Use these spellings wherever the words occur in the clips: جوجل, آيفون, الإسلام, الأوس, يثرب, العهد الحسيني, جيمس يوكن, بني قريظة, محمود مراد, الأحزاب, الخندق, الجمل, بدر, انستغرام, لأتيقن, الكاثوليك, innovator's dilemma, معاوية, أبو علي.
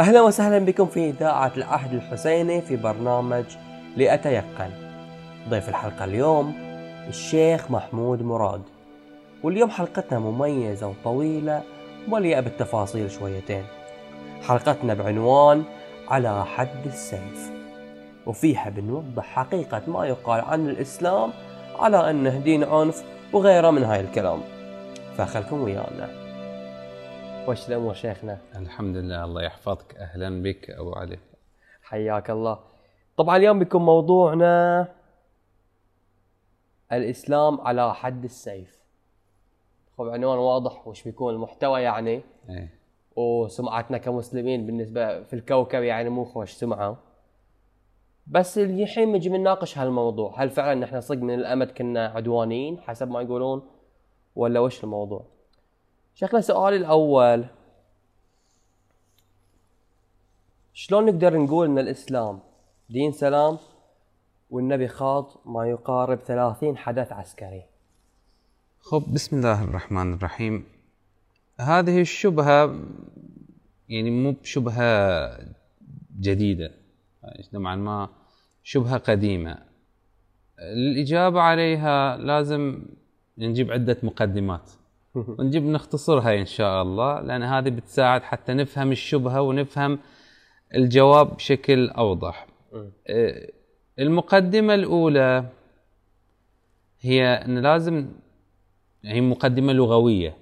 أهلا وسهلا بكم في إذاعة العهد الحسيني في برنامج لأتيقن. ضيف الحلقة اليوم الشيخ محمود مراد، واليوم حلقتنا مميزة وطويلة مليئة بالتفاصيل شويتين. حلقتنا بعنوان على حد السيف، وفيها بنوضح حقيقة ما يقال عن الإسلام على أنه دين عنف وغيره من هاي الكلام، فخلكم ويانا. وش الأمور شيخنا؟ الحمد لله، الله يحفظك. أهلا بك أبو علي، حياك الله. طبعا اليوم بيكون موضوعنا الإسلام على حد السيف، عنوان واضح وش بيكون المحتوى يعني إيه. وسمعتنا كمسلمين بالنسبة في الكوكب يعني مو خوش سمعة، بس الحين نجي نناقش هالموضوع، هل فعلا نحن صدق من الأمد كنا عدوانيين حسب ما يقولون ولا وش الموضوع؟ شكله سؤالي الأول، شلون نقدر نقول أن الإسلام دين سلام والنبي خاض ما يقارب 30 حدث عسكري؟ خب، بسم الله الرحمن الرحيم. هذه الشبهة يعني مو بشبهة جديدة، نوعا ما شبهة قديمة. الإجابة عليها لازم نجيب عدة مقدمات ونجيب نختصرها إن شاء الله، لأن هذه بتساعد حتى نفهم الشبهة ونفهم الجواب بشكل أوضح. المقدمة الأولى هي أن لازم، هي مقدمة لغوية.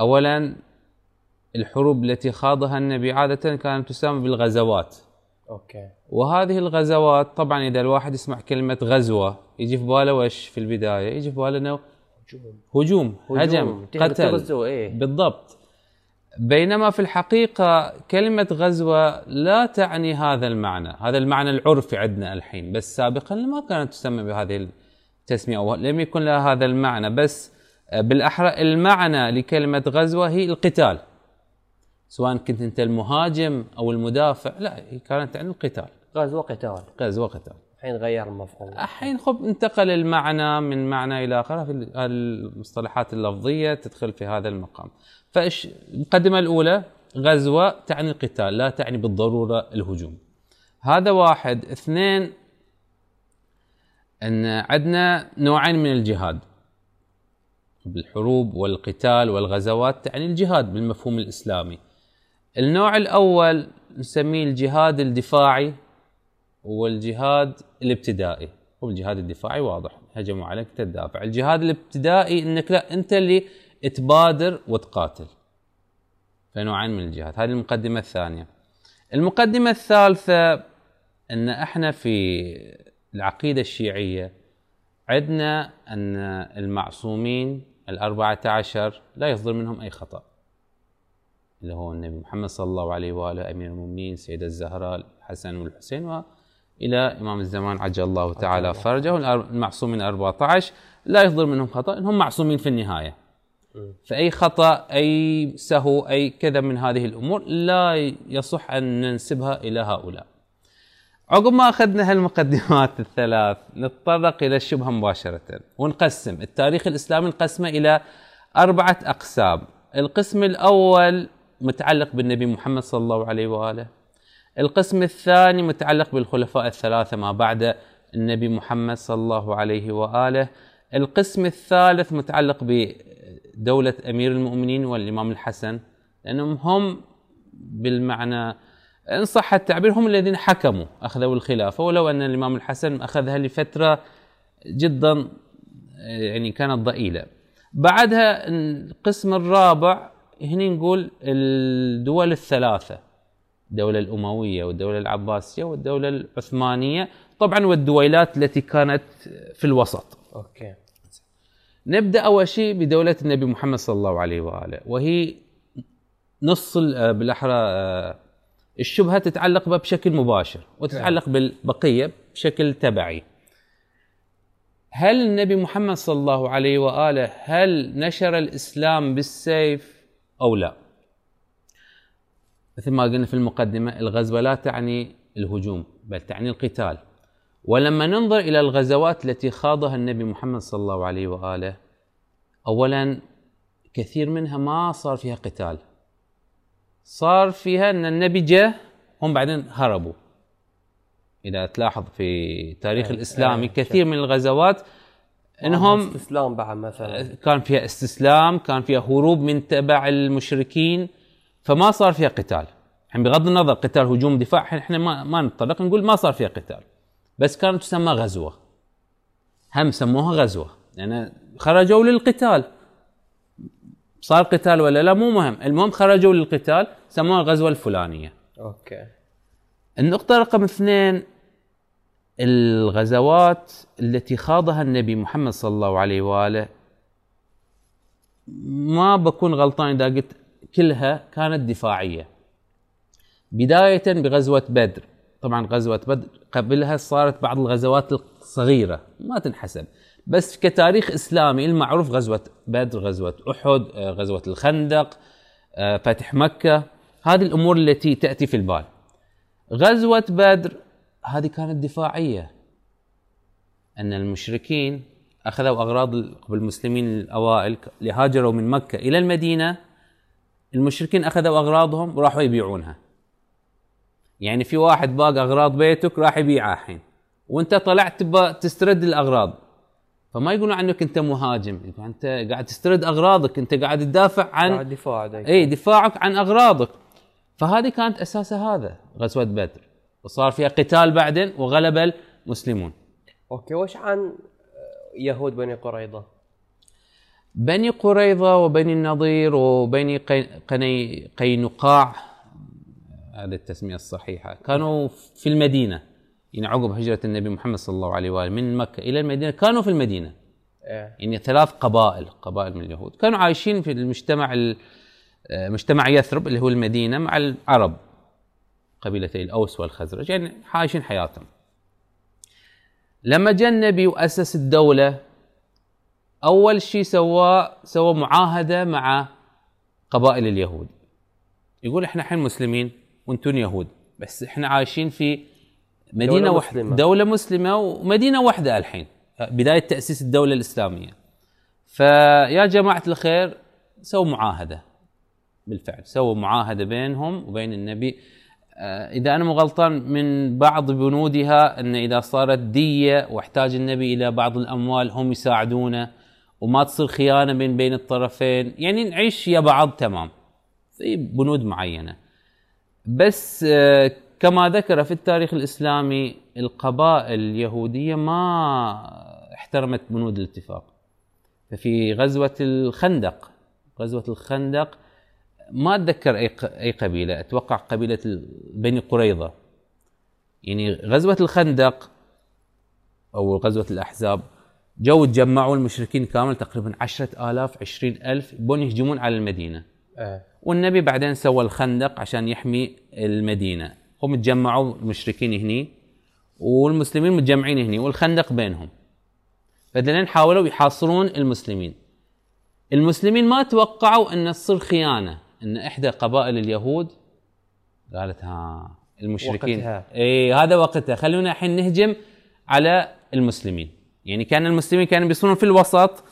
أولا، الحروب التي خاضها النبي عادة كانت تسمى بالغزوات. أوكي. وهذه الغزوات طبعا إذا الواحد يسمع كلمة غزوة يجي في باله وش في البداية؟ يجي في باله إنه هجوم، هجم، قتل. إيه؟ بالضبط. بينما في الحقيقة كلمة غزوة لا تعني هذا المعنى، هذا المعنى العرفي عندنا الحين، بس سابقا ما كانت تسمى بهذه التسمية، لم يكن لها هذا المعنى. بس بالأحرى المعنى لكلمة غزوة هي القتال، سواء كنت أنت المهاجم أو المدافع، لا، هي كانت عن القتال. غزوة قتال، غزوة قتال. الحين غير المفهوم، الحين خب انتقل المعنى من معنى إلى آخر، في المصطلحات اللفظية تدخل في هذا المقام. فالمقدمة الأولى، غزوة تعني القتال، لا تعني بالضرورة الهجوم. هذا واحد. اثنين، أن عندنا نوعين من الجهاد، بالحروب والقتال والغزوات تعني الجهاد بالمفهوم الإسلامي. النوع الأول نسميه الجهاد الدفاعي والجهاد الابتدائي. هو الجهاد الدفاعي واضح، هجموا عليك تدافع. الجهاد الابتدائي انك لا، انت اللي تبادر وتقاتل، فنوعين من الجهاد. هذه المقدمة الثانية. المقدمة الثالثة، ان احنا في العقيدة الشيعية عندنا أن المعصومين 14 لا يصدر منهم أي خطأ، اللي هو النبي محمد صلى الله عليه وآله، أمير المؤمنين، سيدة الزهراء، الحسن والحسين، وإلى إمام الزمان عجل الله تعالى فرجه. المعصومين 14 لا يصدر منهم خطأ، إنهم معصومين في النهاية، فأي خطأ، أي سهو، أي كذا من هذه الأمور لا يصح أن ننسبها إلى هؤلاء. عقب ما أخذنا هالمقدمات الثلاث نتطرق إلى الشبهة مباشرة، ونقسم التاريخ الإسلامي نقسمه إلى 4 أقسام. القسم الأول متعلق بالنبي محمد صلى الله عليه وآله، القسم الثاني متعلق بالخلفاء الثلاثة ما بعد النبي محمد صلى الله عليه وآله، القسم الثالث متعلق بدولة أمير المؤمنين والإمام الحسن، لأنهم هم بالمعنى إن صح التعبير هم الذين حكموا، أخذوا الخلافة، ولو أن الإمام الحسن أخذها لفترة جدا يعني كانت ضئيلة. بعدها القسم الرابع، هنا نقول الدول الثلاثة، الدولة الأموية والدولة العباسية والدولة العثمانية، طبعا والدويلات التي كانت في الوسط. أوكي. نبدأ أول شيء بدولة النبي محمد صلى الله عليه وآله، وهي نص بالأحرى الشبهة تتعلق بها بشكل مباشر وتتعلق بالبقية بشكل تبعي. هل النبي محمد صلى الله عليه وآله هل نشر الإسلام بالسيف أو لا؟ مثل ما قلنا في المقدمة، الغزوة لا تعني الهجوم بل تعني القتال. ولما ننظر إلى الغزوات التي خاضها النبي محمد صلى الله عليه وآله، أولا كثير منها ما صار فيها قتال، صار فيها ان النبي جاء، هم بعدين هربوا. اذا تلاحظ في تاريخ الاسلامي كثير من الغزوات انهم استسلام بعد مثلا، كان فيها استسلام، كان فيها هروب من تبع المشركين، فما صار فيها قتال. الحين بغض النظر قتال هجوم دفاع، احنا ما نتطرق، نقول ما صار فيها قتال، بس كانت تسمى غزوه، هم سموها غزوه يعني خرجوا للقتال. صار قتال ولا لا مو مهم، المهم خرجوا للقتال، سموها الغزوه الفلانيه. اوكي. النقطه رقم 2، الغزوات التي خاضها النبي محمد صلى الله عليه واله، ما بكون غلطان اذا قلت كلها كانت دفاعيه. بدايه بغزوه بدر، طبعا غزوه بدر قبلها صارت بعض الغزوات الصغيره ما تنحسب، بس كتاريخ اسلامي المعروف غزوه بدر، غزوه احد، غزوه الخندق، فتح مكه، هذه الامور التي تاتي في البال. غزوه بدر هذه كانت دفاعيه، ان المشركين اخذوا اغراض المسلمين الاوائل اللي هاجروا من مكه الى المدينه، المشركين اخذوا اغراضهم وراحوا يبيعونها. يعني في واحد باق اغراض بيتك راح يبيعها الحين، وانت طلعت تسترد الاغراض، فما يقولون عنك انت مهاجم، انت قاعد تسترد اغراضك، انت قاعد تدافع عن دفاعك عن اغراضك. فهذه كانت اساسها هذا غزوه بدر، وصار فيها قتال بعدين وغلب المسلمون. اوكي، وش عن يهود بني قريظه؟ بني قريظه وبني النضير وبني قينقاع، هذه التسميه الصحيحه، كانوا في المدينه، يعني عقب هجره النبي محمد صلى الله عليه واله من مكه الى المدينه، كانوا في المدينه. يعني 3 قبائل من اليهود كانوا عايشين في مجتمع يثرب اللي هو المدينه، مع العرب قبيلتي الأوس والخزرج، يعني عايشين حياتهم. لما جاء النبي وأسس الدولة، أول شيء سوى معاهدة مع قبائل اليهود، يقول إحنا الحين مسلمين وأنتم يهود، بس إحنا عايشين في مدينة واحدة، دولة مسلمة ومدينة واحدة الحين، بداية تأسيس الدولة الإسلامية. فيا جماعة الخير، سووا معاهدة، بالفعل سووا معاهدة بينهم وبين النبي، إذا أنا مو غلطان من بعض بنودها أن إذا صارت دية واحتاج النبي إلى بعض الأموال هم يساعدونه، وما تصير خيانة بين الطرفين، يعني نعيش يا بعض تمام في بنود معينة. بس كما ذكر في التاريخ الإسلامي القبائل اليهودية ما احترمت بنود الاتفاق. ففي غزوة الخندق ما أتذكر أي قبيلة، أتوقع قبيلة بني قريظة. يعني غزوة الخندق أو غزوة الأحزاب، جو تجمعوا المشركين كامل تقريبا 10,000 20,000 يبون يهجمون على المدينة. والنبي بعدين سوى الخندق عشان يحمي المدينة، هم تجمعوا المشركين هني والمسلمين متجمعين هني والخندق بينهم، فدلين حاولوا يحاصرون المسلمين. المسلمين ما توقعوا أن تصير خيانة، ان احدى قبائل اليهود قالت ها المشركين هذا وقتها، خلونا الحين نهجم على المسلمين. يعني المسلمين كانوا بيصيرون في الوسط،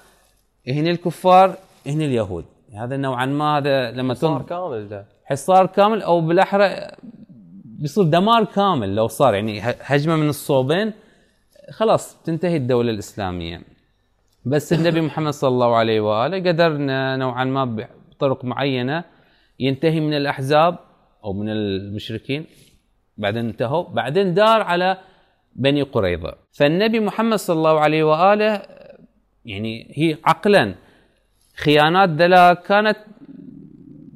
هنا الكفار هنا اليهود، هذا نوعا ما هذا لما حصار كامل، ده حصار كامل، او بالاحرى بيصير دمار كامل لو صار يعني هجمه من الصوبين، خلاص تنتهي الدولة الإسلامية. بس النبي محمد صلى الله عليه واله قدرنا نوعا ما بطرق معينة ينتهي من الأحزاب أو من المشركين، بعدين انتهوا، بعدين دار على بني قريظة. فالنبي محمد صلى الله عليه وآله يعني هي عقلا خيانات ذلا، كانت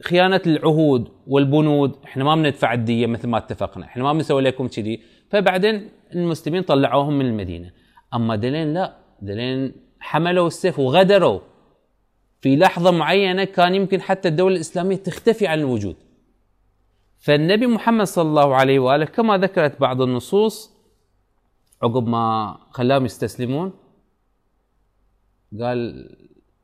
خيانة العهود والبنود، احنا ما بندفع الدية مثل ما اتفقنا، احنا ما بنسوي لكم كذي، فبعدين المسلمين طلعوهم من المدينة. أما دلين لا، دلين حملوا السيف وغدروا في لحظة معينة، كان يمكن حتى الدولة الإسلامية تختفي عن الوجود. فالنبي محمد صلى الله عليه وآله كما ذكرت بعض النصوص، عقب ما خلاهم يستسلمون قال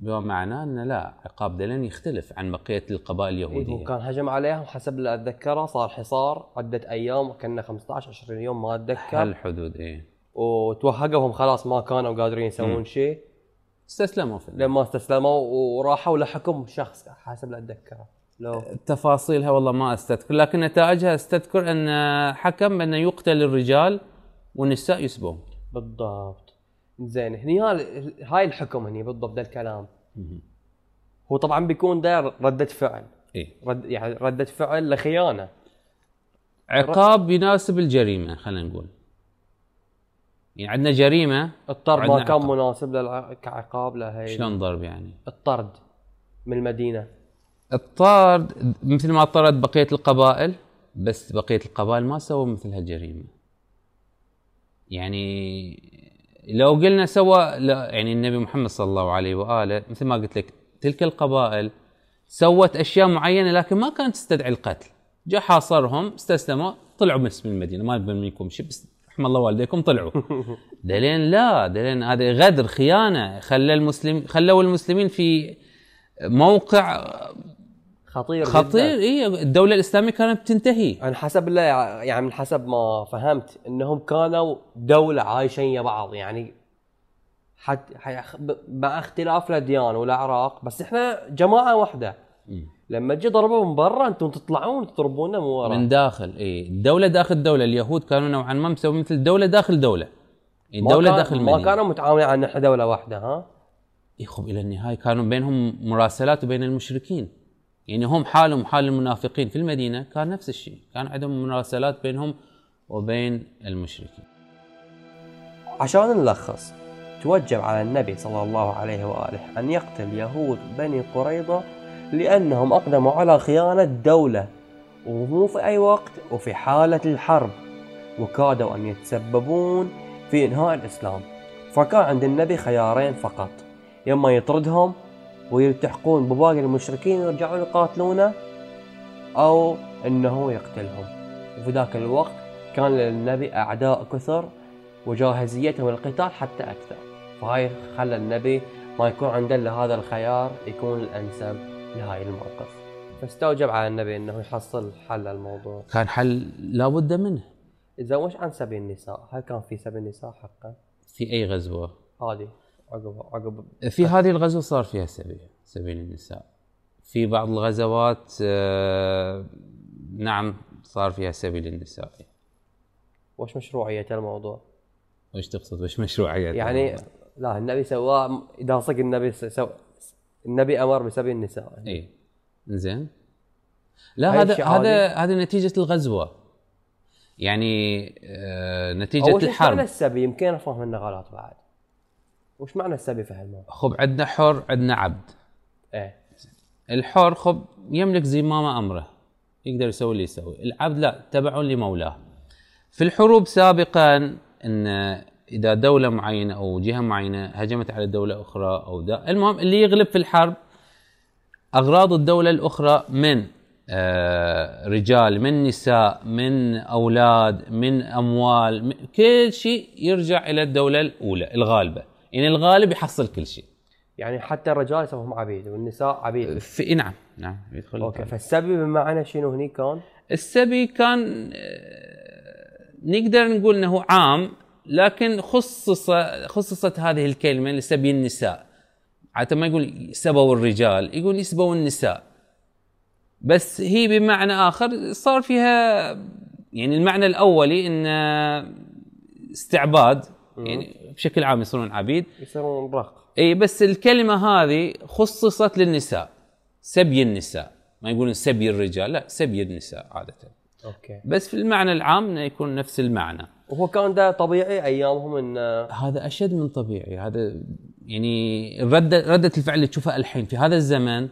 بما معناه أن لا، عقاب دلين يختلف عن بقية القبائل اليهودية. وكان هجم عليهم حسب اللي أتذكره، صار حصار عدة أيام، كنا 15-20 يوم ما أتذكر الحدود، وتوهقهم خلاص، ما كانوا قادرين يسوون شيء، استسلموا لما استسلموا وراحوا لحكم شخص حسب لا أتذكره. لو تفاصيلها والله ما أستذكر، لكن نتائجها أستذكر أن حكم أنه يقتل الرجال والنساء يسبون. بالضبط. زين هني هاي الحكم هني بالضبط ده الكلام. هو طبعا بيكون ده ردة فعل. إيه؟ يعني ردة فعل لخيانة. عقاب يناسب الجريمة خلينا نقول. يعني عندنا جريمة الطرد ما كان عقاب مناسب كعقاب لهي. شلون ضرب يعني؟ الطرد من المدينة. الطرد مثل ما طرد بقية القبائل، بس بقية القبائل ما سووا مثل هالجريمة. يعني لو قلنا سوى يعني النبي محمد صلى الله عليه وآله مثل ما قلت لك تلك القبائل سوت أشياء معينة لكن ما كانت تستدعي القتل، جاء حاصرهم استسلموا طلعوا من المدينة، ما نبي منكم شيء بس رحم الله والديكم طلعوا. دلين لا دلين هذا غدر خيانة، خلوا المسلمين في موقع خطير خطير. إيه الدولة الإسلامية كانت تنتهي. أنا حسب الله يعني من حسب ما فهمت إنهم كانوا دولة عايشين يا بعض يعني حتى مع اختلاف الأديان والأعراق، بس إحنا جماعة واحدة. لما تجي ضربوا من برا أنتم تطلعون تضربونا من ورا من داخل. إيه الدولة داخل دولة. اليهود كانوا نوعا ما مسوي مثل دولة داخل دولة. الدولة داخل ما كانوا متعاونين على إحنا دولة واحدة. ها يخب إلى النهاية كانوا بينهم مراسلات وبين المشركين، يعني هم حالهم حال المنافقين في المدينة كان نفس الشيء، كان عندهم مراسلات بينهم وبين المشركين. عشان نلخص، توجب على النبي صلى الله عليه وآله أن يقتل يهود بني قريظة لأنهم أقدموا على خيانة الدولة، ومو في أي وقت وفي حالة الحرب، وكادوا أن يتسببون في إنهاء الإسلام. فكان عند النبي خيارين فقط، يما يطردهم ويلتحقون بباقي المشركين ويرجعون يقاتلونه، أو أنه يقتلهم. وفي ذاك الوقت كان للنبي أعداء كثر وجاهزيتهم للقتال حتى أكثر، فهاي خلى النبي ما يكون عنده لهذا الخيار يكون الأنسب لهاي الموقف، فاستوجب على النبي أنه يحصل حل الموضوع. كان حل لابد منه. يتزوج عن سبي النساء. هل كان في سبي النساء حقا في أي غزوة؟ هذه عقب في هذه الغزوة صار فيها سبيل النساء. في بعض الغزوات نعم صار فيها سبيل النساء. وش مشروعية الموضوع؟ وش تقصد وش مشروعية يعني الموضوع؟ لا النبي سواه إذا صدق النبي النبي أمر بسبيل النساء. إيه إنزين. لا هذا نتيجة الغزوة يعني نتيجة الحرب. معنى السبي يمكن أفهم منه غلط بعد. وش معنى السبي في هالموضوع؟ خب عندنا حر عندنا عبد. ايه الحر خب يملك زمام امره، يقدر يسوي اللي يسوي. العبد لا، تبع لمولاه. في الحروب سابقا ان اذا دوله معينه او جهه معينه هجمت على دوله اخرى او المهم اللي يغلب في الحرب اغراض الدوله الاخرى من رجال من نساء من اولاد من اموال كل شيء يرجع الى الدوله الاولى الغالبه. يعني الغالب يحصل كل شيء، يعني حتى الرجال يسموهم عبيد والنساء عبيد. في نعم نعم يدخل. اوكي فالسبي بمعنى شنو هني؟ كان السبي كان نقدر نقول انه عام، لكن خصصت هذه الكلمه لسبي النساء. حتى ما يقول سبوا الرجال، يقول يسبوا النساء، بس هي بمعنى اخر صار فيها. يعني المعنى الاولي ان استعباد، يعني بشكل عام يصيرون عبيد يصيرون رق. اي بس الكلمه هذه خصصت للنساء، سبي النساء، ما يقولون سبي الرجال، لا سبي النساء عاده. اوكي بس في المعنى العام انه يكون نفس المعنى. وهو كان ده طبيعي ايامهم ان هذا اشد من طبيعي. هذا يعني رده الفعل اللي تشوفها الحين في هذا الزمن،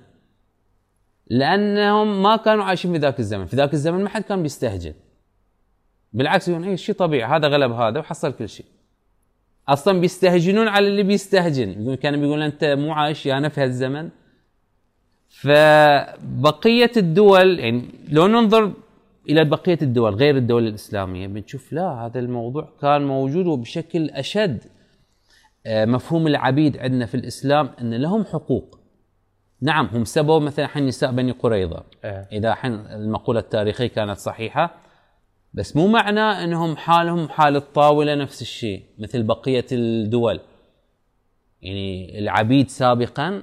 لانهم ما كانوا عايشين في ذاك الزمن. في ذاك الزمن ما حد كان بيستهجن، بالعكس يقولون اي شيء طبيعي، هذا غلب هذا وحصل كل شيء. اصلا بيستهجنون على اللي بيستهجن، كانوا بيقولون انت مو عايش يانا في هالزمن. فبقيه الدول يعني لو ننظر الى بقيه الدول غير الدوله الاسلاميه بنشوف لا هذا الموضوع كان موجود وبشكل اشد. مفهوم العبيد عندنا في الاسلام ان لهم حقوق. نعم هم سبوا مثلا حين نساء بني قريظه، اذا حين المقوله التاريخيه كانت صحيحه، بس مو معنى انهم حالهم حال الطاوله نفس الشيء مثل بقيه الدول. يعني العبيد سابقا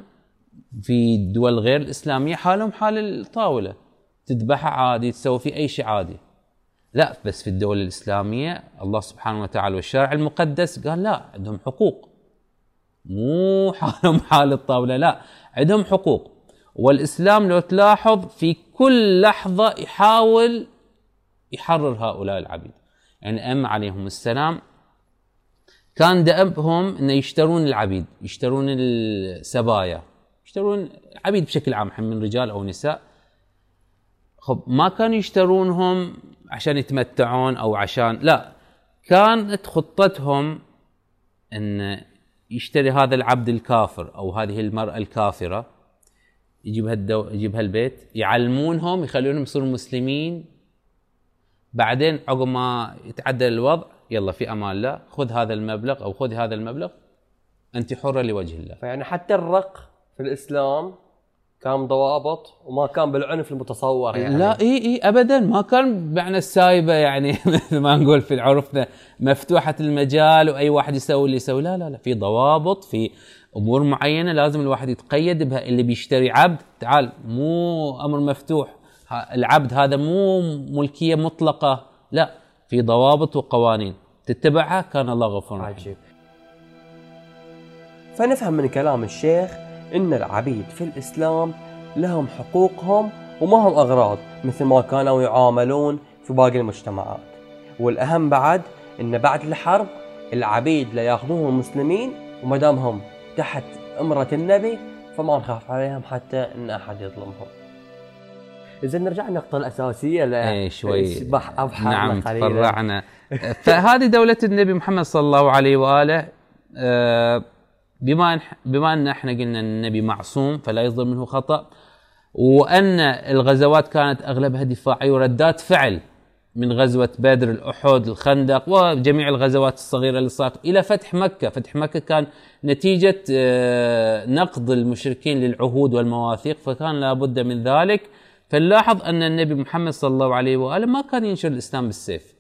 في الدول غير الإسلامية حالهم حال الطاولة، تذبحها عادي، تسوي فيه أي شيء عادي. لا، بس في الدولة الإسلامية الله سبحانه وتعالى والشرع المقدس قال لا، عندهم حقوق، مو حالهم حال الطاولة، لا عندهم حقوق. والإسلام لو تلاحظ في كل لحظة يحاول يحرر هؤلاء العبيد. يعني أم عليهم السلام كان دأبهم أن يشترون العبيد، يشترون السبايا، يشترون عبيد بشكل عام من رجال أو نساء. خب ما كانوا يشترونهم عشان يتمتعون أو عشان، لا، كانت خطتهم أن يشتري هذا العبد الكافر أو هذه المرأة الكافرة، يجيبها البيت، يعلمونهم، يخلونهم يصيروا مسلمين، بعدين عقب ما يتعدل الوضع يلا في أمان الله، خذ هذا المبلغ أو خذ هذا المبلغ، أنت حرة لوجه الله. فيعني حتى الرق في الإسلام كان ضوابط وما كان بالعنف المتصور. يعني لا، إيه أبدا، ما كان معنى السايبة، يعني مثل ما نقول في العرفنا مفتوحة المجال وأي واحد يسوي اللي يسوي، لا لا لا، في ضوابط، في أمور معينة لازم الواحد يتقيد بها. اللي بيشتري عبد تعال، مو أمر مفتوح، العبد هذا مو ملكية مطلقة، لا، في ضوابط وقوانين تتبعها، كان الله غفور رحيم. فنفهم من كلام الشيخ إن العبيد في الإسلام لهم حقوقهم وما هم أغراض مثل ما كانوا يعاملون في باقي المجتمعات. والأهم بعد إن بعد الحرب العبيد لا يأخذوهم المسلمين، ومدامهم تحت أمرة النبي فما نخاف عليهم حتى إن أحد يظلمهم. إذا نرجع للنقطة الأساسية، لا شوي أبحر. نعم، تفرعنا. فهذه دولة النبي محمد صلى الله عليه وآله. بما أن احنا قلنا النبي معصوم فلا يصدر منه خطأ، وأن الغزوات كانت أغلبها دفاعية وردات فعل، من غزوة بدر، الأحد، الخندق، وجميع الغزوات الصغيرة اللي صارت إلى فتح مكة. فتح مكة كان نتيجة نقض المشركين للعهود والمواثيق، فكان لابد من ذلك. فنلاحظ أن النبي محمد صلى الله عليه وآله ما كان ينشر الإسلام بالسيف،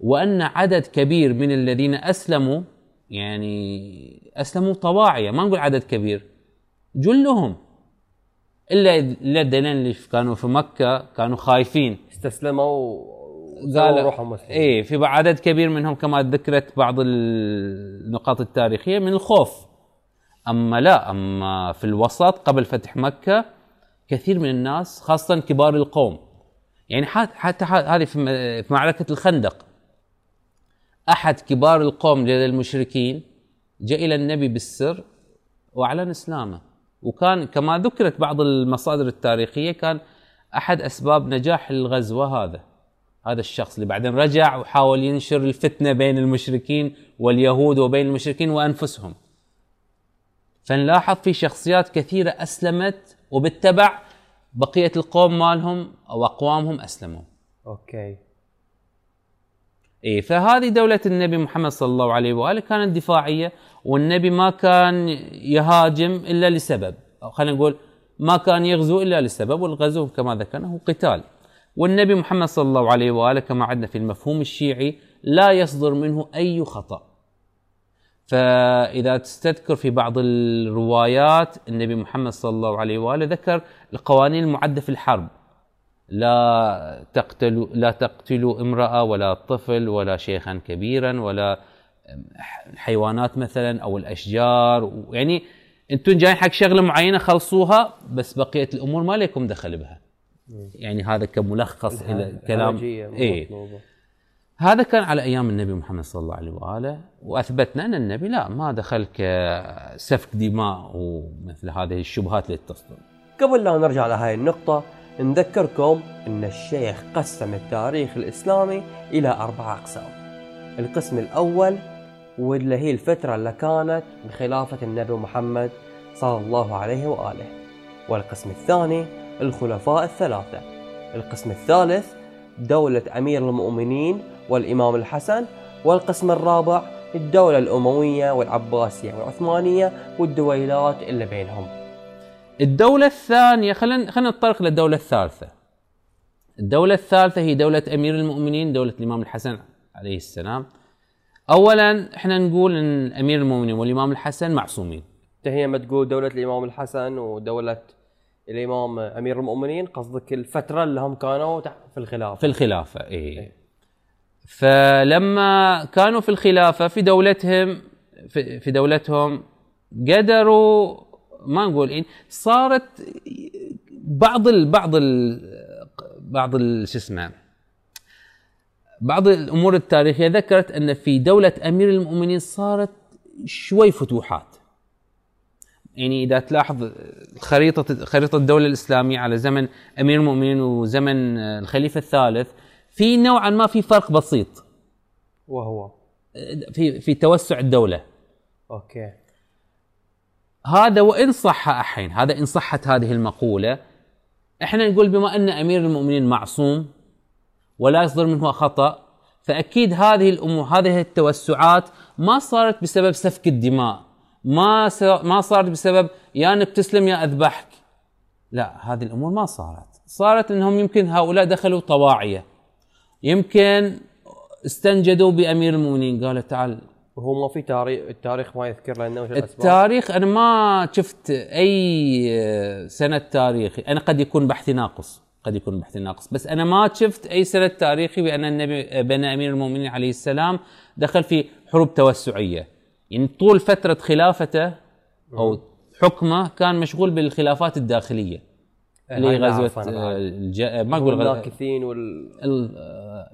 وأن عدد كبير من الذين أسلموا، يعني أسلموا طواعية، ما نقول عدد كبير، جلهم إلا الدليل اللي كانوا في مكة كانوا خايفين، استسلموا وقالوا روحوا مسلمين. إيه، في عدد كبير منهم كما ذكرت بعض النقاط التاريخية من الخوف. أما في الوسط قبل فتح مكة كثير من الناس، خاصة كبار القوم، يعني حتى هذه في معركة الخندق، أحد كبار القوم للمشركين جاء إلى النبي بالسر وأعلن إسلامه. وكان كما ذكرت بعض المصادر التاريخية كان أحد أسباب نجاح الغزوة هذا الشخص، اللي بعدين رجع وحاول ينشر الفتنة بين المشركين واليهود وبين المشركين وأنفسهم. فنلاحظ في شخصيات كثيرة أسلمت، وبالتبع بقية القوم مالهم أو أقوامهم أسلموا. أوكي. إيه، فهذه دولة النبي محمد صلى الله عليه وآله كانت دفاعية، والنبي ما كان يهاجم إلا لسبب، أو خلينا نقول ما كان يغزو إلا لسبب، والغزو كما ذكرنا هو قتال. والنبي محمد صلى الله عليه وآله كما عدنا في المفهوم الشيعي لا يصدر منه أي خطأ. فإذا تستذكر في بعض الروايات النبي محمد صلى الله عليه وآله ذكر القوانين المعدة في الحرب: لا تقتلوا امرأة ولا طفل ولا شيخا كبيرا ولا حيوانات مثلا أو الأشجار. يعني أنتم جايين حق شغلة معينة خلصوها، بس بقية الأمور ما لكم دخل بها. يعني هذا كملخص إلى كلام. إيه، هذا كان على أيام النبي محمد صلى الله عليه وآله. وأثبتنا أن النبي لا، ما دخل كسفك دماء ومثل هذه الشبهات التي تصدر. قبل لا نرجع لهذه النقطة نذكركم أن الشيخ قسم التاريخ الإسلامي إلى 4 أقسام. القسم الأول واللي هي الفترة اللي كانت بخلافة النبي محمد صلى الله عليه وآله. والقسم الثاني الخلفاء الثلاثة. القسم الثالث دولة أمير المؤمنين والإمام الحسن. والقسم الرابع الدولة الأموية والعباسية والعثمانية والدويلات اللي بينهم. الدولة الثانية، خلينا نتطرق للدولة الثالثة. الدولة الثالثة هي دولة أمير المؤمنين، دولة الإمام الحسن عليه السلام. أولا احنا نقول أن أمير المؤمنين والإمام الحسن معصومين، هي ما تقول دولة الإمام الحسن ودولة الإمام أمير المؤمنين، قصدك الفترة اللي هم كانوا في الخلافة. في الخلافة إيه. فلما كانوا في الخلافة في دولتهم في دولتهم قدروا ما نقول إيه، صارت بعض الأمور التاريخية ذكرت أن في دولة أمير المؤمنين صارت شوي فتوحات. يعني إذا تلاحظ خريطة الدولة الإسلامية على زمن أمير المؤمنين وزمن الخليفة الثالث، في نوعا ما في فرق بسيط، وهو في توسع الدولة. أوكي. هذا وإن صح الحين، هذا إن صحت هذه المقولة، إحنا نقول بما أن أمير المؤمنين معصوم ولا يصدر منه خطأ، فأكيد هذه الأمور هذه التوسعات ما صارت بسبب سفك الدماء، ما صارت بسبب يا انك تسلم يا اذبحك، لا هذه الامور ما صارت انهم يمكن هؤلاء دخلوا طواعيه، يمكن استنجدوا بامير المؤمنين قالوا تعال. وهو ما في تاريخ، التاريخ ما يذكر لنا وش الاسباب. التاريخ انا ما شفت اي سنه تاريخي، انا قد يكون بحثي ناقص، بس انا ما شفت اي سنه تاريخي بان النبي بنا امير المؤمنين عليه السلام دخل في حروب توسعيه. يعني طول فترة خلافته أو حكمه كان مشغول بالخلافات الداخلية اللي غزوة ما أقول المناكثين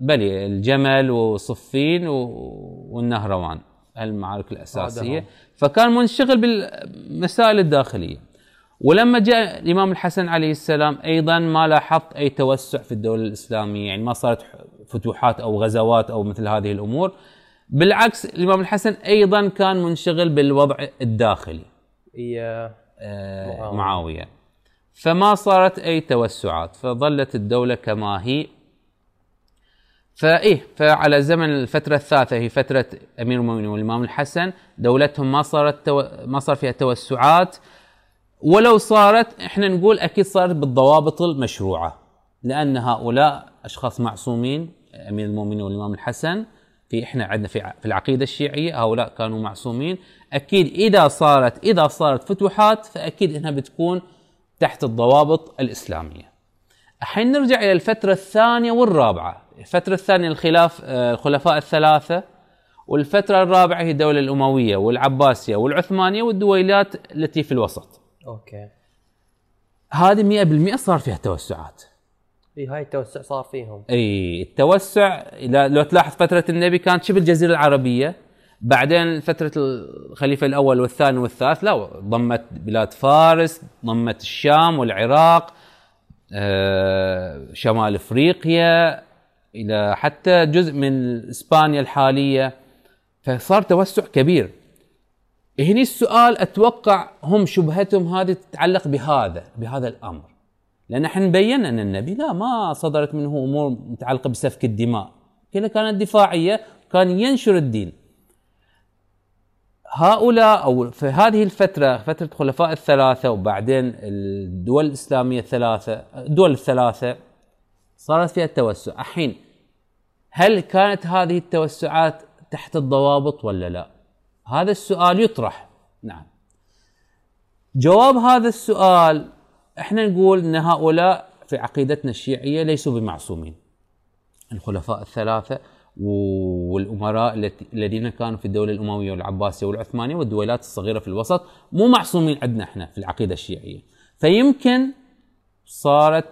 بلي الجمل وصفين والنهروان، المعارك الأساسية، فكان منشغل بالمسائل الداخلية. ولما جاء الإمام الحسن عليه السلام أيضا ما لاحظت أي توسع في الدولة الإسلامية، يعني ما صارت فتوحات أو غزوات أو مثل هذه الأمور، بالعكس الإمام الحسن أيضا كان منشغل بالوضع الداخلي يا معاوية، فما صارت أي توسعات، فظلت الدولة كما هي. فعلى زمن الفترة الثالثة هي فترة أمير المؤمنين والإمام الحسن، دولتهم ما صار فيها توسعات، ولو صارت إحنا نقول أكيد صارت بالضوابط المشروعة، لأن هؤلاء أشخاص معصومين، أمير المؤمنين والإمام الحسن احنا عندنا في العقيدة الشيعية هؤلاء كانوا معصومين، اكيد اذا صارت فتوحات فاكيد انها بتكون تحت الضوابط الإسلامية. الحين نرجع الى الفترة الثانية والرابعة، الفترة الثانية الخلفاء الثلاثة، والفترة الرابعة هي الدولة الأموية والعباسية والعثمانية والدويلات التي في الوسط. اوكي. هذه 100% صار فيها توسعات. اي هاي التوسع صار فيهم. اي التوسع لو تلاحظ فترة النبي كانت شبه الجزيرة العربية، بعدين فترة الخليفة الأول والثاني والثالث لا ضمت بلاد فارس، ضمت الشام والعراق، شمال افريقيا، الى حتى جزء من اسبانيا الحالية، فصار توسع كبير. هني السؤال اتوقع هم شبهتهم هذه تتعلق بهذا الامر، لأن احنا بينا أن النبي لا ما صدرت منه أمور متعلقة بسفك الدماء، كلها كانت دفاعية، كان ينشر الدين. هؤلاء أو في هذه الفترة، فترة الخلفاء الثلاثة وبعدين الدول الإسلامية الثلاثة، الدول الثلاثة صارت فيها التوسع. الحين هل كانت هذه التوسعات تحت الضوابط ولا لا؟ هذا السؤال يطرح. نعم. جواب هذا السؤال احنا نقول ان هؤلاء في عقيدتنا الشيعية ليسوا بمعصومين، الخلفاء الثلاثة والأمراء الذين كانوا في الدولة الأموية والعباسية والعثمانية والدويلات الصغيرة في الوسط مو معصومين عندنا احنا في العقيدة الشيعية، فيمكن صارت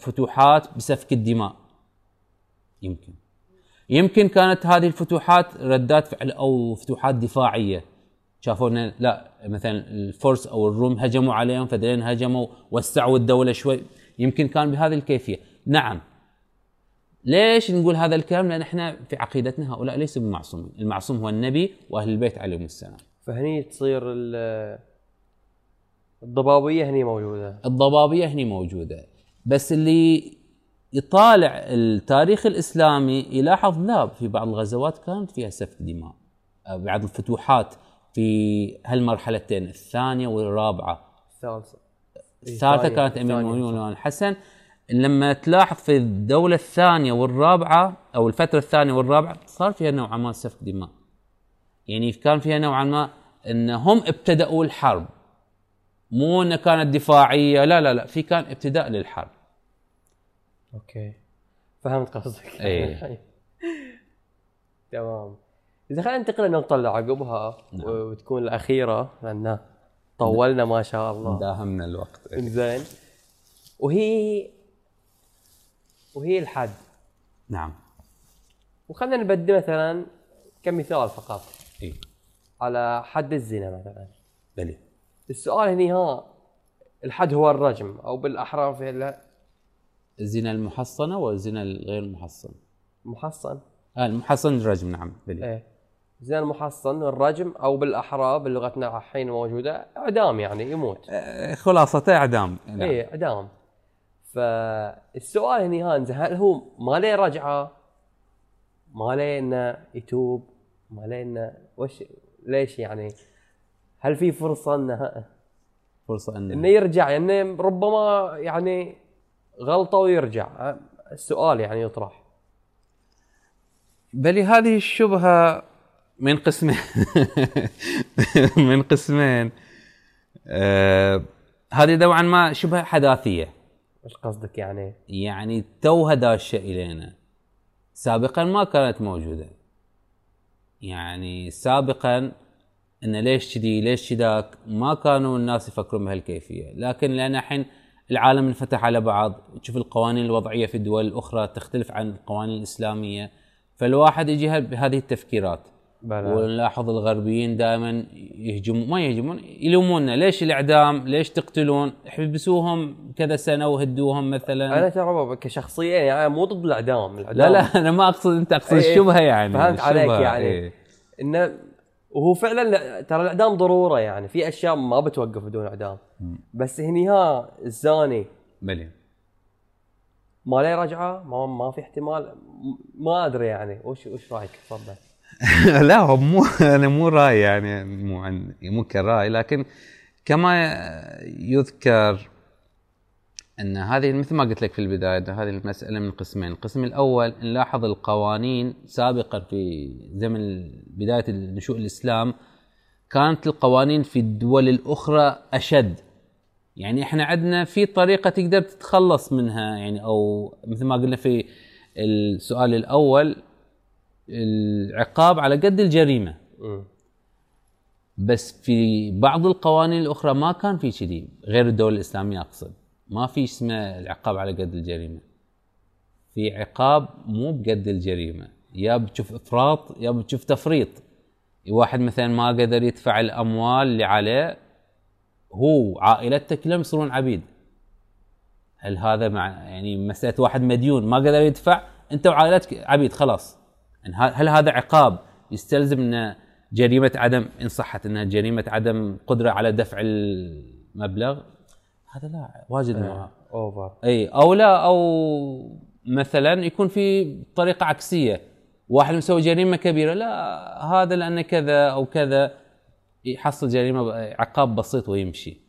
فتوحات بسفك الدماء، يمكن كانت هذه الفتوحات ردات فعل او فتوحات دفاعية، شافونا لا مثلا الفرس او الروم هجموا عليهم فدلين هجموا وسعوا الدوله شوي، يمكن كان بهذه الكيفيه. نعم. ليش نقول هذا الكلام؟ لان احنا في عقيدتنا هؤلاء ليسوا بمعصومين، المعصوم هو النبي واهل البيت عليهم السلام. فهني تصير الضبابيه هني موجوده، بس اللي يطالع التاريخ الاسلامي يلاحظ لا في بعض الغزوات كانت فيها سفك دماء، بعض الفتوحات في هالمرحلتين الثانية والرابعة. الثالثة كانت أمير المؤمنين الحسن. لما تلاحظ في الدولة الثانية والرابعة أو الفترة الثانية والرابعة صار فيها نوعا ما سفك دماء، يعني كان فيها نوعا ما انهم ابتدأوا الحرب، مو انها كانت دفاعية، لا لا لا، في كان ابتداء للحرب. اوكي فهمت قصدك. اي تمام. اذا خلينا ننتقل للنقطة اللي عقبها. نعم. وتكون الأخيرة لأن طولنا ما شاء الله، داهمنا الوقت. زين. وهي الحد. نعم. وخلينا نبدي مثلا كمثال فقط. اي. على حد الزنا مثلا. بلي. السؤال هنا الحد هو الرجم، او بالاحرى في الزنا المحصنة والزنا الغير المحصن. محصن. المحصن الرجم. نعم. بلي. ايه. زين المحصن الرجم، او بالاحرى بلغتنا الحين موجوده اعدام، يعني يموت. خلاصته اعدام. نعم. اي اعدام. فالسؤال هنا هل هو ما له رجعه؟ ما له انه يتوب؟ ما له انه وش؟ ليش يعني؟ هل في فرصه انه يرجع؟ يعني ربما يعني غلطه ويرجع. السؤال يعني يطرح. بل هذه الشبهه من قسمين. من قسمين. هذه طبعا ما شبه حداثيه. ايش قصدك يعني؟ يعني توها داشه الينا، سابقا ما كانت موجوده. يعني سابقا ان ليش كذي ليش كذاك، ما كانوا الناس يفكرون بهالكيفيه، لكن لان الحين العالم انفتح على بعض، تشوف القوانين الوضعيه في الدول الاخرى تختلف عن القوانين الاسلاميه، فالواحد يجي بهذه التفكيرات. ونلاحظ الغربيين دائما يهجمون، ما يهجمون، يلوموننا ليش الاعدام، ليش تقتلون، احبسوهم كذا سنه وهدوهم مثلا. انا ترى كشخصيا يعني مو ضد الاعدام. لا لا انا ما اقصد، انت اقصد الشبهه يعني. فهمت عليك يعني. انه وهو فعلا ترى الاعدام ضروره، يعني في اشياء ما بتوقف بدون اعدام. بس هني الزاني مليون ما له رجعه، ما في احتمال، ما ادري يعني. وش رايك؟ تفضل. لا هو مو راي يعني، مو كراي، لكن كما يذكر ان هذه مثل ما قلت لك في البدايه، هذه المساله من قسمين. القسم الاول نلاحظ القوانين سابقا في زمن بدايه نشوء الاسلام، كانت القوانين في الدول الاخرى اشد. يعني احنا عندنا في طريقه تقدر تتخلص منها، يعني او مثل ما قلنا في السؤال الاول العقاب على قد الجريمه. بس في بعض القوانين الاخرى ما كان في كذي، غير الدول الاسلاميه اقصد، ما في اسمه العقاب على قد الجريمه. في عقاب مو بقد الجريمه، يا بتشوف افراط يا بتشوف تفريط. واحد مثلا ما قدر يدفع الاموال اللي عليه، هو عائلته كلهم يصيرون عبيد. هل هذا مع يعني مساله واحد مديون ما قدر يدفع، انت وعائلتك عبيد خلاص؟ هل هذا عقاب يستلزم انه جريمه عدم، ان صحت انها جريمه عدم قدره على دفع المبلغ؟ هذا لا واجد اوفر. اي او لا، او مثلا يكون في طريقه عكسيه، واحد مسوي جريمه كبيره، لا هذا لانه كذا او كذا، يحصل جريمه عقاب بسيط ويمشي.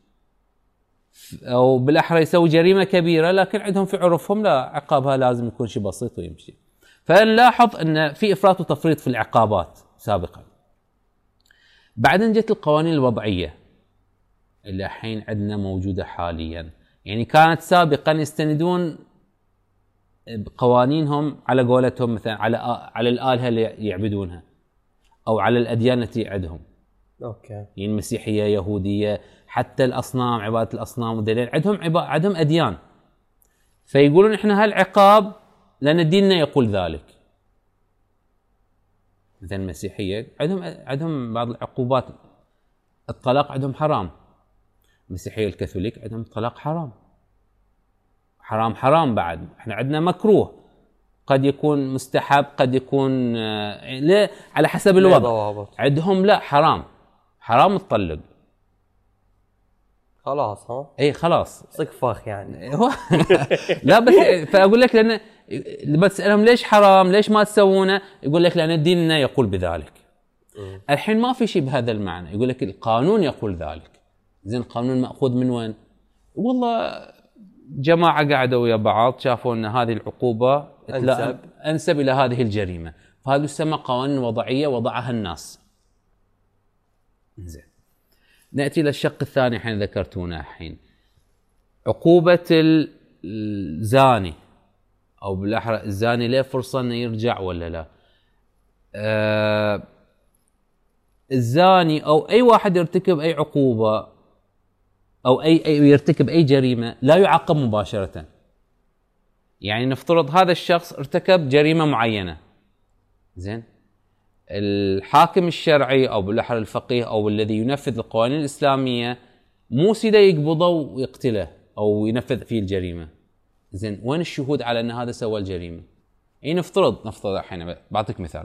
او بالاحرى يسوي جريمه كبيره، لكن عندهم في عرفهم لا، عقابها لازم يكون شيء بسيط ويمشي. فنلاحظ ان في افراط وتفريط في العقابات سابقا. بعدين جت القوانين الوضعيه اللي الحين عندنا موجوده حاليا. يعني كانت سابقا يستندون بقوانينهم على قولتهم مثلا على الالهه اللي يعبدونها، او على الاديان التي عندهم. اوكي. يعني مسيحيه، يهوديه، حتى الاصنام، عباده الاصنام والدليل عندهم اديان. فيقولون احنا هالعقاب لأن ديننا يقول ذلك. مثل المسيحية عندهم بعض العقوبات، الطلاق عندهم حرام. المسيحية الكاثوليك عندهم الطلاق حرام. حرام حرام بعد، احنا عندنا مكروه، قد يكون مستحب، قد يكون لا، على حسب الوضع. عندهم لا، حرام حرام تطلق خلاص. ها اي خلاص صك فخ يعني. لا بس فاقول لك، لان بتسالهم ليش حرام، ليش ما تسوونه، يقول لك لان ديننا يقول بذلك. الحين ما في شيء بهذا المعنى، يقول لك القانون يقول ذلك. زين القانون ماخوذ من وين؟ والله جماعه قعدوا ويا بعض شافوا ان هذه العقوبه انسب الى هذه الجريمه، فهذا يسمى قوانين وضعيه وضعها الناس. زين نأتي للشق الثاني حين ذكرتونه الحين، عقوبة الزاني أو بالأحرى الزاني له فرصة أنه يرجع ولا لا. الزاني أو أي واحد يرتكب أي عقوبة أو أي يرتكب أي جريمة لا يعاقب مباشرة. يعني نفترض هذا الشخص ارتكب جريمة معينة، زين، الحاكم الشرعي أو بالأحرى الفقيه أو الذي ينفذ القوانين الإسلامية مو سيده يقبضه ويقتله أو ينفذ فيه الجريمة. زين، وين الشهود على أن هذا سوى الجريمة؟ أي نفترض الحين بعطيك مثال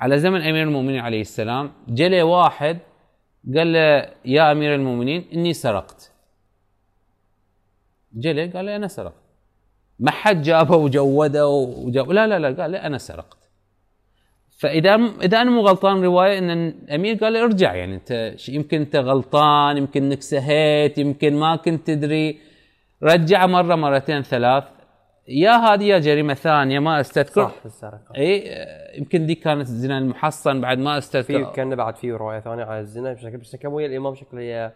على زمن أمير المؤمنين عليه السلام، جلي واحد قال له يا أمير المؤمنين إني سرقت. جلي قال له أنا سرقت، ما حد جابه وجوده لا قال له أنا سرقت. فإذا أنا مو غلطان رواية أن الأمير قال له ارجع، يعني أنت يمكن أنت غلطان، يمكن أنك سهيت، يمكن ما كنت تدري، رجع مرة مرتين ثلاث، يا هذه يا جريمة ثانية ما أستذكر صح السرقة. اي يمكن دي كانت الزنا المحصن بعد ما أستذكر، كان بعد فيه رواية ثانية على الزنا بشكل ويا الإمام شكلها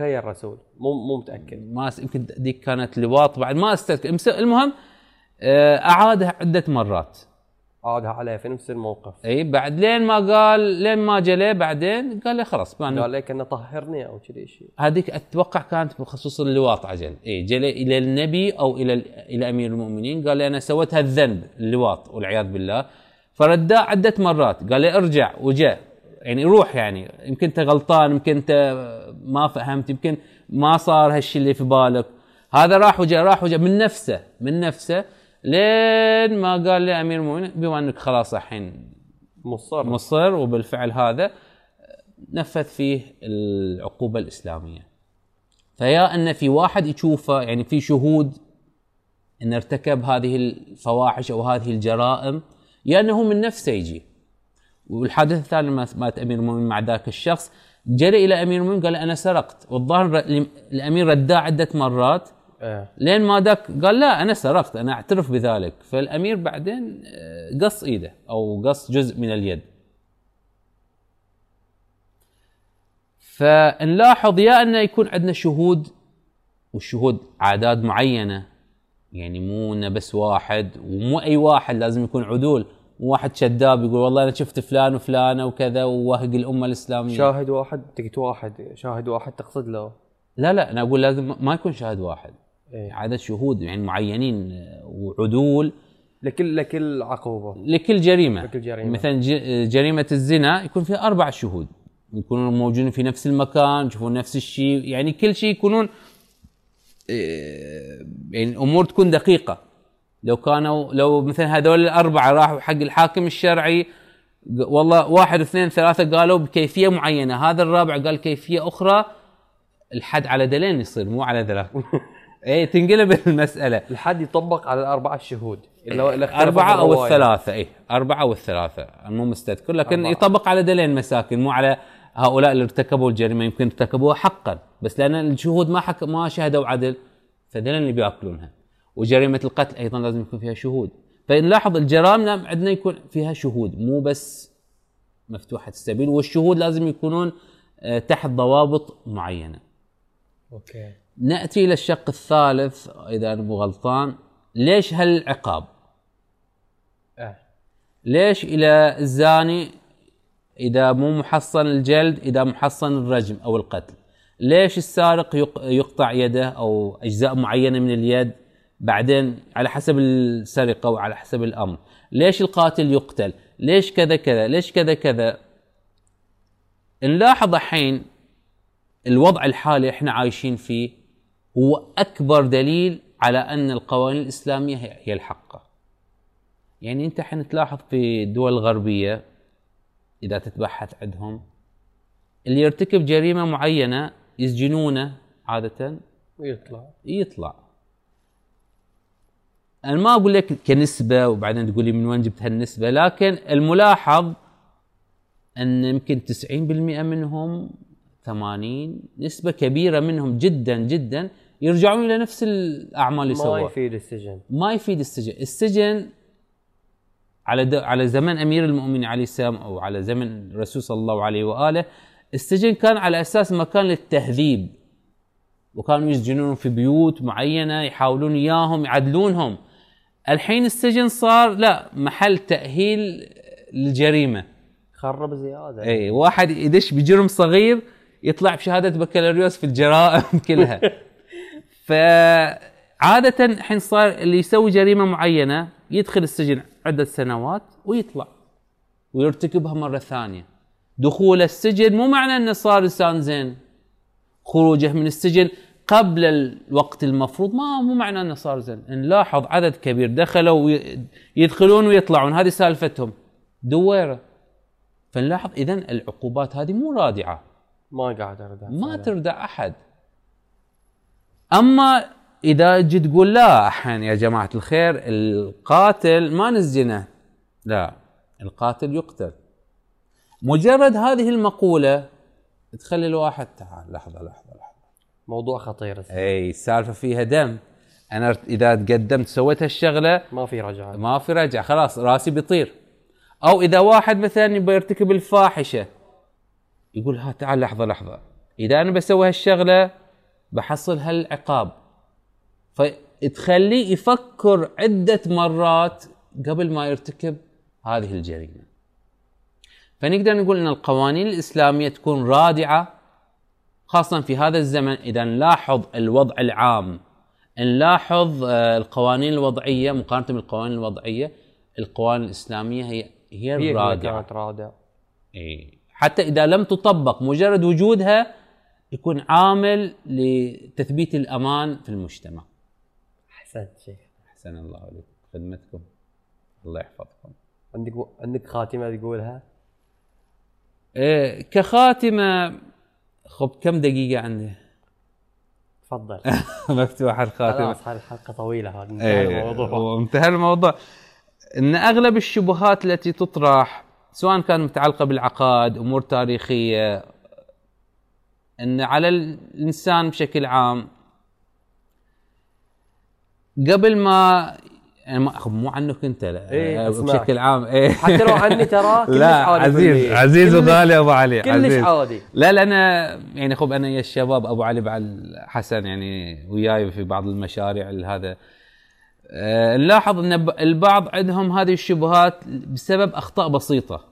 الرسول، مو متأكد، ما يمكن دي كانت لواط بعد ما أستذكر. المهم أعادها عدة مرات، عادها عليه في نفس الموقف. اي بعد لين ما جلي بعدين قال لي خلاص، قال لك انه طهرني او كذي شيء. هذيك اتوقع كانت بخصوص اللواط. عجل اي جلي الى النبي او الى امير المؤمنين قال لي انا سويت هالذنب اللواط والعياذ بالله، فرداه عده مرات قال لي ارجع، وجاء يعني روح، يعني يمكن انت غلطان، يمكن انت ما فهمت، يمكن ما صار هالشيء اللي في بالك. هذا راح وجاء من نفسه لين ما قال لي امير المؤمنين بما انك خلاص الحين مصر، وبالفعل هذا نفذ فيه العقوبه الاسلاميه. فيا ان في واحد يشوفه، يعني في شهود ان ارتكب هذه الفواحش او هذه الجرائم، يا يعني انه من نفسه يجي. والحادث الثاني مات امير المؤمنين مع ذاك الشخص، جري الى امير المؤمنين قال انا سرقت، والظاهر الامير رداه عده مرات لين ما ذاك قال لا انا سرقت، انا اعترف بذلك. فالامير بعدين قص ايده او قص جزء من اليد. فنلاحظ يا انه يكون عندنا شهود، والشهود اعداد معينه، يعني مو انه بس واحد، ومو اي واحد، لازم يكون عدول. واحد شداب يقول والله انا شفت فلان وفلانه وكذا ووهق الامه الاسلاميه. شاهد واحد تقت واحد، شاهد واحد تقصد له؟ لا انا اقول لازم ما يكون شاهد واحد، عدد شهود يعني معينين وعدول لكل عقوبه، لكل جريمه. مثلا جريمه الزنا يكون فيها 4 شهود يكونوا موجودين في نفس المكان، يشوفون نفس الشيء، يعني كل شيء يكونون، يعني الامور تكون دقيقه. لو مثلا هذول ال4 راحوا حق الحاكم الشرعي، والله 1 2 3 قالوا بكيفيه معينه، هذا الرابع قال كيفيه اخرى، الحد على دلين يصير مو على 3. اي تنقلب المساله، الحد يطبق على ال4 الشهود، إلا 4 او 3. اي 4 او 3 مو مستذكر، لكن 4. يطبق على دلين مساكن، مو على هؤلاء اللي ارتكبوا الجريمه، يمكن ارتكبوها حقا بس لان الشهود ما شهدوا عدل، فدلين اللي بياكلونها. وجريمه القتل ايضا لازم يكون فيها شهود. فنلاحظ الجرائم عندنا يكون فيها شهود، مو بس مفتوحه السبيل، والشهود لازم يكونون تحت ضوابط معينه. أوكي. نأتي إلى الشق الثالث إذا أنا مو غلطان، ليش هالعقاب؟ ليش إلى الزاني إذا مو محصن الجلد، إذا محصن الرجم أو القتل؟ ليش السارق يقطع يده أو أجزاء معينة من اليد بعدين على حسب السرقة وعلى حسب الأمر؟ ليش القاتل يقتل؟ ليش كذا كذا؟ ليش كذا كذا؟ نلاحظ الحين الوضع الحالي احنا عايشين فيه هو اكبر دليل على ان القوانين الاسلاميه هي الحقه. يعني انت الحين تلاحظ في الدول الغربيه اذا تتبحث عندهم، اللي يرتكب جريمه معينه يسجنونه عاده ويطلع. انا ما اقول لك كنسبه وبعدين تقولي من وين جبت هالنسبه، لكن الملاحظ ان يمكن 90% منهم 80 نسبة كبيرة منهم جدا جدا يرجعون إلى نفس الأعمال اللي سووها. ما يفيد السجن. السجن على زمن أمير المؤمنين عليه السلام أو على زمن الرسول صلى الله عليه وآله السجن كان على أساس مكان للتهذيب، وكانوا يسجنونهم في بيوت معينة، يحاولون إياهم يعدلونهم. الحين السجن صار لا، محل تأهيل للجريمة. خرب زيادة. أي واحد يدش بجرم صغير يطلع بشهادة بكالوريوس في الجرائم كلها. فعادة الحين صار اللي يسوي جريمة معينة يدخل السجن عدة سنوات ويطلع ويرتكبها مرة ثانية. دخول السجن مو معنى انه صار انسان زين، خروجه من السجن قبل الوقت المفروض مو معنى انه صار زين. نلاحظ عدد كبير دخلوا يدخلون ويطلعون، هذه سالفتهم دويره. فنلاحظ اذا العقوبات هذه مو رادعه، ما قاعد اردع، ما تردع احد. اما اذا تجي تقول لا احنا يا جماعه الخير القاتل ما نسجنه، لا، القاتل يقتل. مجرد هذه المقولة تخلي الواحد تعال لحظة، موضوع خطير. اي سالفة فيها دم، انا اذا تقدمت سويت هالشغلة ما في رجعة، خلاص راسي بيطير. او اذا واحد مثلا بيرتكب الفاحشة يقول ها تعال لحظة، اذا انا بسوي هالشغلة بحصل هالعقاب، فتخليه يفكر عدة مرات قبل ما يرتكب هذه الجريمة. فنقدر نقول أن القوانين الإسلامية تكون رادعة خاصة في هذا الزمن. إذا نلاحظ الوضع العام، نلاحظ القوانين الوضعية مقارنة بالقوانين الوضعية، القوانين الإسلامية هي الرادعة. حتى إذا لم تطبق، مجرد وجودها يكون عامل لتثبيت الأمان في المجتمع. أحسنت شيخ. أحسن الله عليكم، خدمتكم، الله يحفظكم. عندك خاتمة تقولها؟ كخاتمة، خب كم دقيقة عندي؟ تفضل. مفتوحة الخاتمة. خلاص الحلقة طويلة، هذا انتهى الموضوع. إن أغلب الشبهات التي تطرح سواء كان متعلقة بالعقائد، أمور تاريخية، إن على الإنسان بشكل عام قبل ما مو عنك انت، لا بشكل عام حتى لو عني ترى كلش عادي. عزيز وغالي ابو علي، كلش عادي. لا انا يعني خب انا يا الشباب ابو علي بعد حسن يعني وياي في بعض المشاريع هذا، نلاحظ ان البعض عندهم هذه الشبهات بسبب اخطاء بسيطه،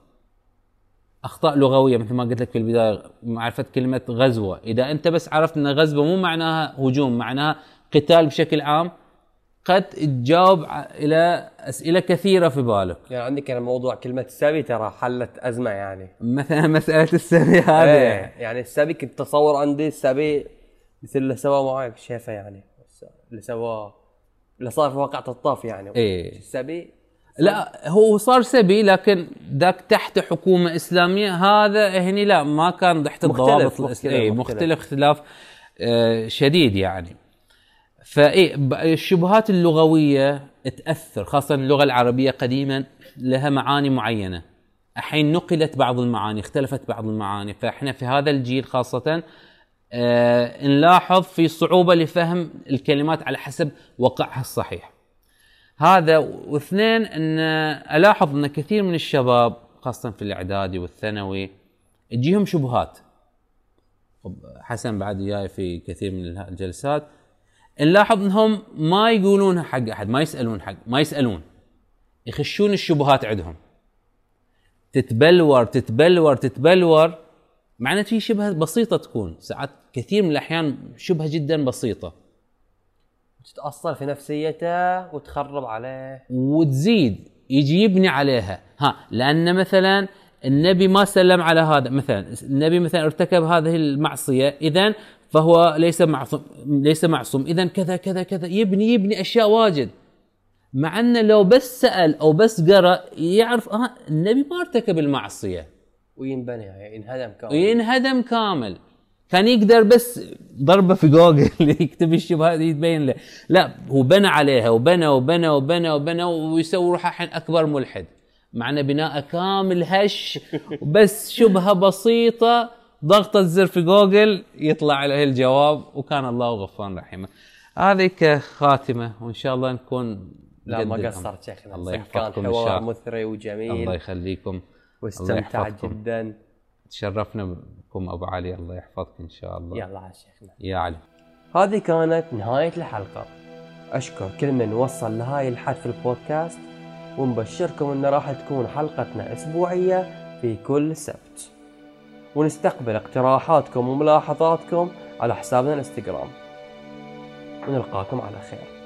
اخطاء لغويه مثل ما قلت لك في البدايه، معرفه كلمه غزوه. اذا انت بس عرفت ان غزوه مو معناها هجوم، معناها قتال بشكل عام، قد تجاوب الى اسئله كثيره في بالك. يعني عندك انا موضوع كلمه السبي ترى حلت ازمه، يعني مثلا مساله السبي هذه يعني السبي كنت تصور عندي السبي مثل اللي سواه معاك شايفه، يعني اللي سواه اللي صار في واقعة الطاف، يعني السبي لا هو صار سبي، لكن ذاك تحت حكومه اسلاميه، هذا هني لا ما كان تحت الضوابط الاسلاميه، مختلف اختلاف شديد يعني. فاي الشبهات اللغويه تاثر، خاصه اللغه العربيه قديما لها معاني معينه، الحين نقلت بعض المعاني، اختلفت بعض المعاني، فاحنا في هذا الجيل خاصه نلاحظ في صعوبه لفهم الكلمات على حسب وقعها الصحيح. هذا واثنين ان الاحظ ان كثير من الشباب خاصه في الاعدادي والثانوي تجيهم شبهات. حسن بعد جاي في كثير من الجلسات نلاحظ انهم ما يقولونها حق احد، ما يسالون، يخشون الشبهات عندهم، تتبلور، معناته في شبهه بسيطه تكون ساعات، كثير من الاحيان شبهه جدا بسيطه تتاثر في نفسيته وتخرب عليه وتزيد يجيبني عليها. لان مثلا النبي ما سلم على هذا، مثلا النبي مثلا ارتكب هذه المعصيه، اذا فهو ليس معصوم، اذا كذا يبني اشياء واجد، مع انه لو بس سال او بس قرا يعرف النبي ما ارتكب المعصيه، وينبني يعني ينهدم كامل. كان يقدر بس ضربه في جوجل يكتب الشبهه يتبين له، لا هو بنى عليها وبنى ويسوي روحه الحين اكبر ملحد، معنا بناء كامل هش، وبس شبهه بسيطه ضغطة زر في جوجل يطلع له الجواب، وكان الله غفور رحيم. هذه كخاتمة، وإن شاء الله نكون ما قصرت شيخنا، الله يحفظكم، كان حوار مثري وجميل، الله يخليكم، واستمتع جدا، تشرفنا أخوكم أبو علي، الله يحفظك إن شاء الله. يا الله على شيخنا. يا علي، هذه كانت نهاية الحلقة. أشكر كل من وصل لهاي الحد في البودكاست، ونبشركم أن راح تكون حلقتنا أسبوعية في كل سبت، ونستقبل اقتراحاتكم وملاحظاتكم على حسابنا الانستغرام، ونلقاكم على خير.